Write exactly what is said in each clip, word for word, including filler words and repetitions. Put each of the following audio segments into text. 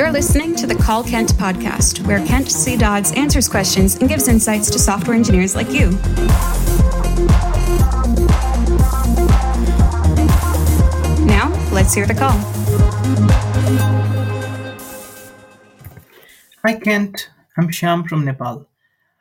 You're listening to the Call Kent podcast, where Kent C. Dodds answers questions and gives insights to software engineers like you. Now, let's hear the call. Hi, Kent. I'm Shyam from Nepal.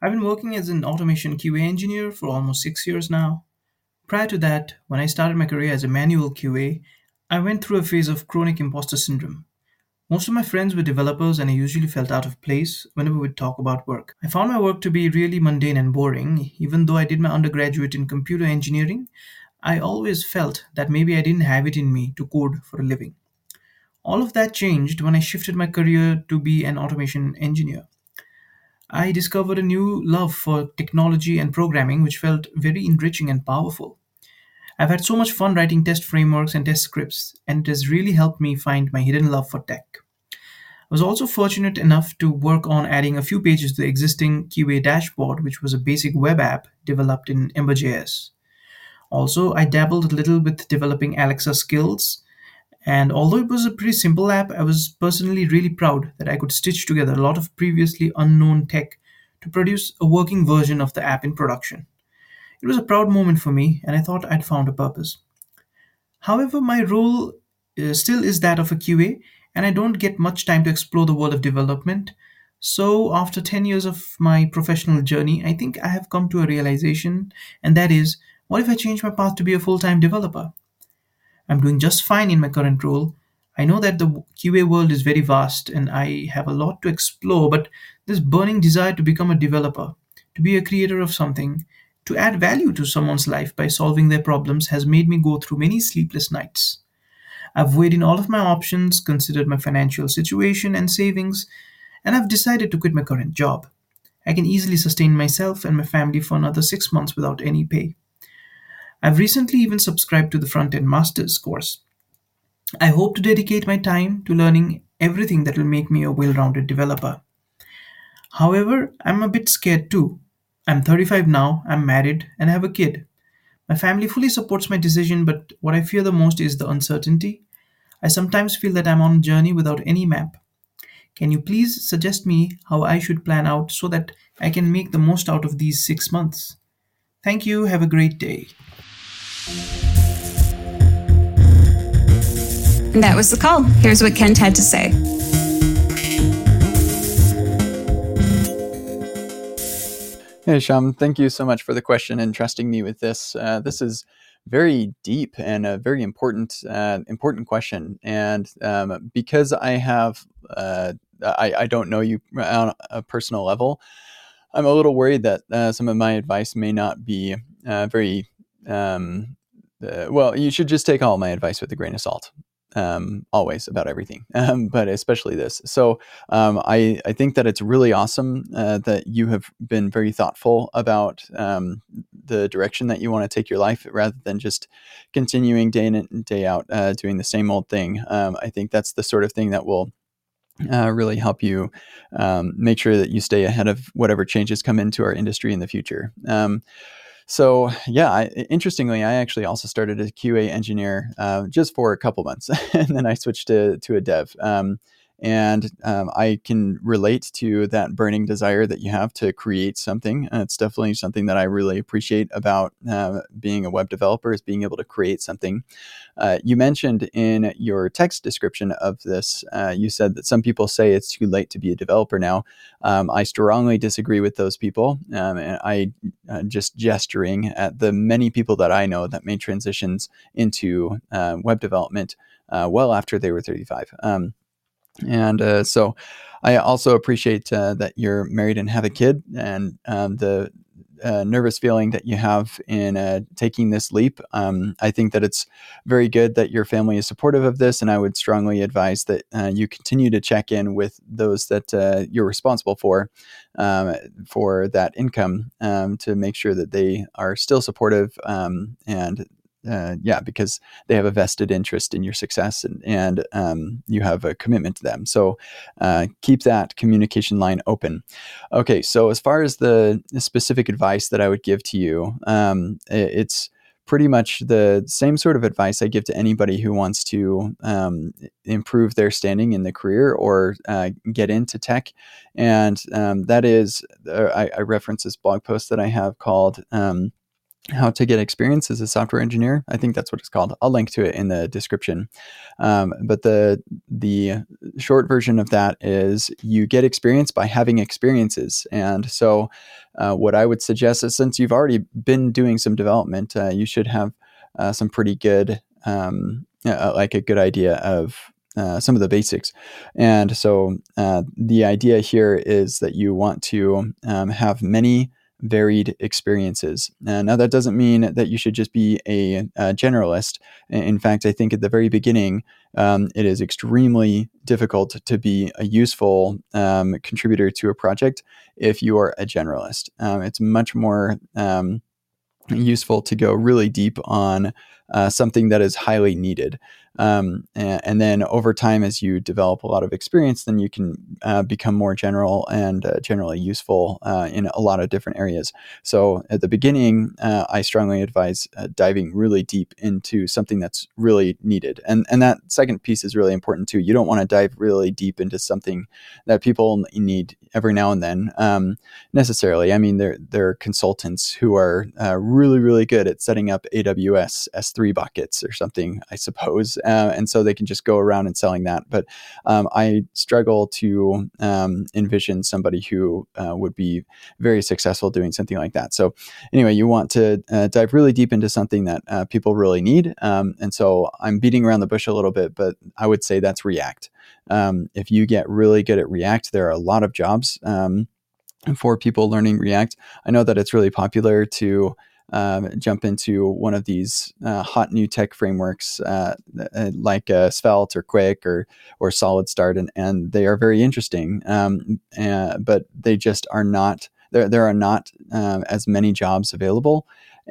I've been working as an automation Q A engineer for almost six years now. Prior to that, when I started my career as a manual Q A, I went through a phase of chronic imposter syndrome. Most of my friends were developers and I usually felt out of place whenever we'd talk about work. I found my work to be really mundane and boring. Even though I did my undergraduate in computer engineering, I always felt that maybe I didn't have it in me to code for a living. All of that changed when I shifted my career to be an automation engineer. I discovered a new love for technology and programming, which felt very enriching and powerful. I've had so much fun writing test frameworks and test scripts, and it has really helped me find my hidden love for tech. I was also fortunate enough to work on adding a few pages to the existing Q A dashboard, which was a basic web app developed in Ember dot J S. Also, I dabbled a little with developing Alexa skills, and although it was a pretty simple app, I was personally really proud that I could stitch together a lot of previously unknown tech to produce a working version of the app in production. It was a proud moment for me, and I thought I'd found a purpose. However, my role uh, still is that of a Q A, and I don't get much time to explore the world of development. So after ten years of my professional journey, I think I have come to a realization, and that is, what if I change my path to be a full-time developer? I'm doing just fine in my current role. I know that the Q A world is very vast, and I have a lot to explore, but this burning desire to become a developer, to be a creator of something, to add value to someone's life by solving their problems has made me go through many sleepless nights. I've weighed in all of my options, considered my financial situation and savings, and I've decided to quit my current job. I can easily sustain myself and my family for another six months without any pay. I've recently even subscribed to the Frontend Masters course. I hope to dedicate my time to learning everything that will make me a well-rounded developer. However, I'm a bit scared too. I'm thirty-five now, I'm married, and I have a kid. My family fully supports my decision, but what I fear the most is the uncertainty. I sometimes feel that I'm on a journey without any map. Can you please suggest me how I should plan out so that I can make the most out of these six months? Thank you, have a great day. That was the call. Here's what Kent had to say. Hey, Shyam, thank you so much for the question and trusting me with this. Uh, this is very deep and a very important uh, important question. And um, because I have, uh, I, I don't know you on a personal level, I'm a little worried that uh, some of my advice may not be uh, very, um, uh, well, you should just take all my advice with a grain of salt. Um, always about everything, um, but especially this. So um, I, I think that it's really awesome uh, that you have been very thoughtful about um, the direction that you want to take your life rather than just continuing day in and day out uh, doing the same old thing. Um, I think that's the sort of thing that will uh, really help you um, make sure that you stay ahead of whatever changes come into our industry in the future. Um, So yeah, I, interestingly, I actually also started as a Q A engineer uh, just for a couple months, and then I switched to to a dev. Um, and um, I can relate to that burning desire that you have to create something. Uh, it's definitely something that I really appreciate about uh, being a web developer is being able to create something. Uh, you mentioned in your text description of this, uh, you said that some people say it's too late to be a developer now. Um, I strongly disagree with those people. Um, and I uh, just gesturing at the many people that I know that made transitions into uh, web development uh, well after they were thirty-five. Um, And uh, so I also appreciate uh, that you're married and have a kid, and um, the uh, nervous feeling that you have in uh, taking this leap. Um, I think that it's very good that your family is supportive of this. And I would strongly advise that uh, you continue to check in with those that uh, you're responsible for, um, for that income um, to make sure that they are still supportive um, and Uh, yeah, because they have a vested interest in your success and, and um, you have a commitment to them. So uh, keep that communication line open. Okay, so as far as the specific advice that I would give to you, um, it's pretty much the same sort of advice I give to anybody who wants to um, improve their standing in the career or uh, get into tech. And um, that is, uh, I, I reference this blog post that I have called um, How to Get Experience as a Software Engineer. I think that's what it's called. I'll link to it in the description. Um, but the the short version of that is you get experience by having experiences. And so uh, what I would suggest is, since you've already been doing some development, uh, you should have uh, some pretty good, um, uh, like a good idea of uh, some of the basics. And so uh, the idea here is that you want to um, have many varied experiences. Uh, now, that doesn't mean that you should just be a, a generalist. In fact, I think at the very beginning, um, it is extremely difficult to be a useful um, contributor to a project if you are a generalist. Um, it's much more um, useful to go really deep on uh, something that is highly needed. Um, and, and then over time, as you develop a lot of experience, then you can uh, become more general and uh, generally useful uh, in a lot of different areas. So at the beginning, uh, I strongly advise uh, diving really deep into something that's really needed. And, and that second piece is really important too. You don't want to dive really deep into something that people need every now and then um, necessarily. I mean, there, there are consultants who are uh, really, really good at setting up A W S S three buckets or something, I suppose. Uh, and so they can just go around and selling that. But um, I struggle to um, envision somebody who uh, would be very successful doing something like that. So anyway, you want to uh, dive really deep into something that uh, people really need. Um, and so I'm beating around the bush a little bit, but I would say that's React. Um, if you get really good at React, there are a lot of jobs um, for people learning React. I know that it's really popular to Um, jump into one of these uh, hot new tech frameworks uh, like uh, Svelte or Quick or or Solid Start, and, and they are very interesting, um, uh, but they just are not, there there are not um, as many jobs available,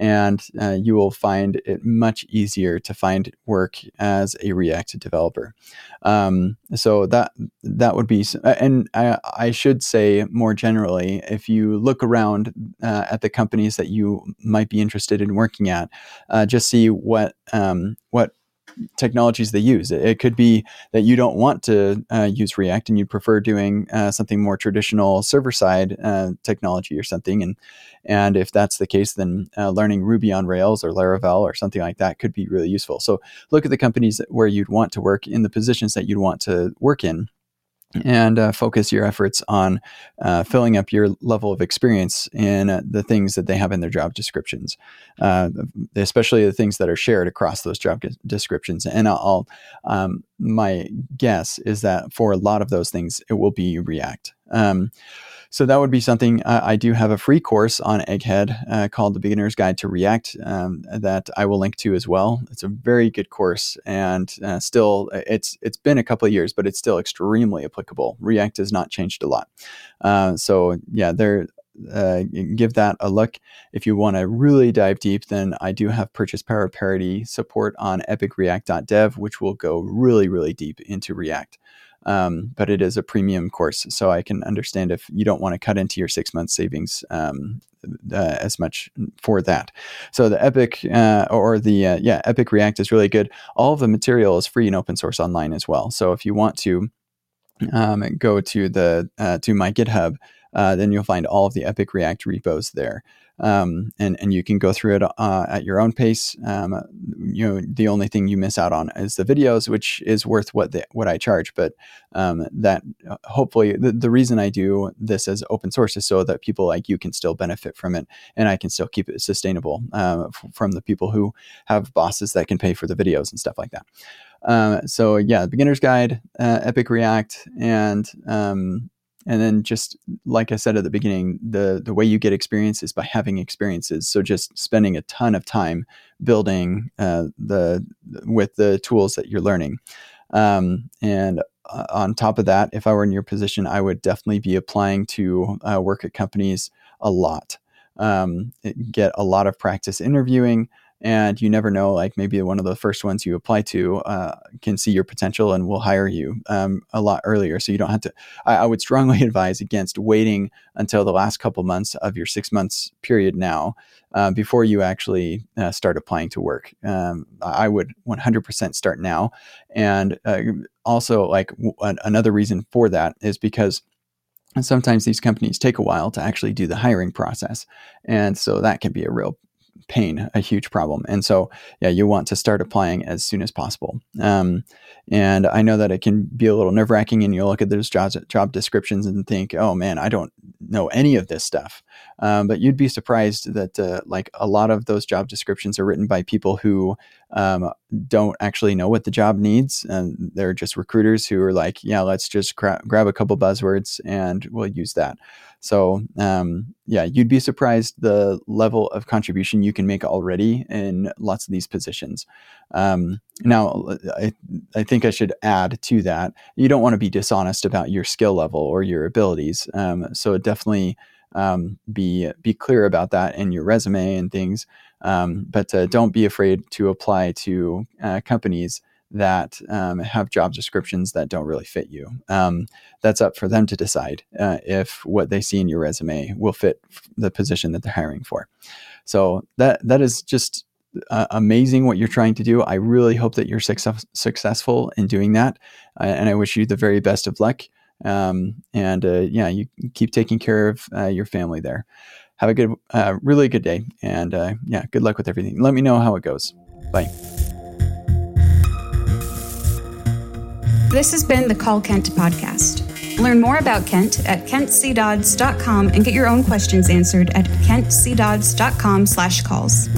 and uh, you will find it much easier to find work as a React developer. Um, so that that would be, and I, I should say more generally, if you look around uh, at the companies that you might be interested in working at, uh, just see what um, what technologies they use. It could be that you don't want to uh, use React and you prefer doing uh, something more traditional server-side uh, technology or something. And and if that's the case, then uh, learning Ruby on Rails or Laravel or something like that could be really useful. So look at the companies that, where you'd want to work in the positions that you'd want to work in, and uh, focus your efforts on uh, filling up your level of experience in uh, the things that they have in their job descriptions, uh, especially the things that are shared across those job g- descriptions. And I'll, um, my guess is that for a lot of those things, it will be React. Um, so that would be something. uh, I do have a free course on Egghead uh, called The Beginner's Guide to React um, that I will link to as well. It's a very good course, and uh, still it's it's been a couple of years, but it's still extremely applicable. React has not changed a lot. Uh, so yeah, there. Uh, give that a look. If you want to really dive deep, then I do have purchase power parity support on epic react dot dev, which will go really, really deep into React. Um, but it is a premium course, so I can understand if you don't want to cut into your six month savings um, uh, as much for that. So the Epic uh, or the uh, yeah Epic React is really good. All of the material is free and open source online as well. So if you want to um, go to the uh, to my GitHub, uh, then you'll find all of the Epic React repos there. Um, and, and you can go through it uh, at your own pace. Um, you know, the only thing you miss out on is the videos, which is worth what the, what I charge. But um, that uh, hopefully the, the reason I do this as open source is so that people like you can still benefit from it, and I can still keep it sustainable uh, f- from the people who have bosses that can pay for the videos and stuff like that. Uh, so yeah, Beginner's Guide, uh, Epic React, and um, And then just like I said at the beginning, the, the way you get experience is by having experiences. So just spending a ton of time building uh, the with the tools that you're learning. Um, and uh, on top of that, if I were in your position, I would definitely be applying to uh, work at companies a lot. Um, get a lot of practice interviewing. And you never know, like maybe one of the first ones you apply to uh, can see your potential and will hire you um, a lot earlier. So you don't have to, I, I would strongly advise against waiting until the last couple months of your six months period now uh, before you actually uh, start applying to work. Um, I would one hundred percent start now. And uh, also like w- another reason for that is because and sometimes these companies take a while to actually do the hiring process. And so that can be a real pain, a huge problem. And so, yeah, you want to start applying as soon as possible. Um, and I know that it can be a little nerve wracking and you'll look at those jobs, job descriptions and think, oh man, I don't know any of this stuff. Um, but you'd be surprised that uh, like a lot of those job descriptions are written by people who um, don't actually know what the job needs. And they're just recruiters who are like, yeah, let's just cra- grab a couple buzzwords and we'll use that. So um, yeah, you'd be surprised the level of contribution you can make already in lots of these positions. Um, now, I, I think I should add to that, you don't want to be dishonest about your skill level or your abilities. Um, so definitely um, be be clear about that in your resume and things. Um, but uh, don't be afraid to apply to uh, companies that um, have job descriptions that don't really fit you. Um, that's up for them to decide uh, if what they see in your resume will fit the position that they're hiring for. So that that is just uh, amazing what you're trying to do. I really hope that you're success- successful in doing that. Uh, and I wish you the very best of luck. Um, and uh, yeah, you keep taking care of uh, your family there. Have a good, uh, really good day. And uh, yeah, good luck with everything. Let me know how it goes. Bye. This has been the Call Kent podcast. Learn more about Kent at kent c dodds dot com and get your own questions answered at kent c dodds dot com slash calls.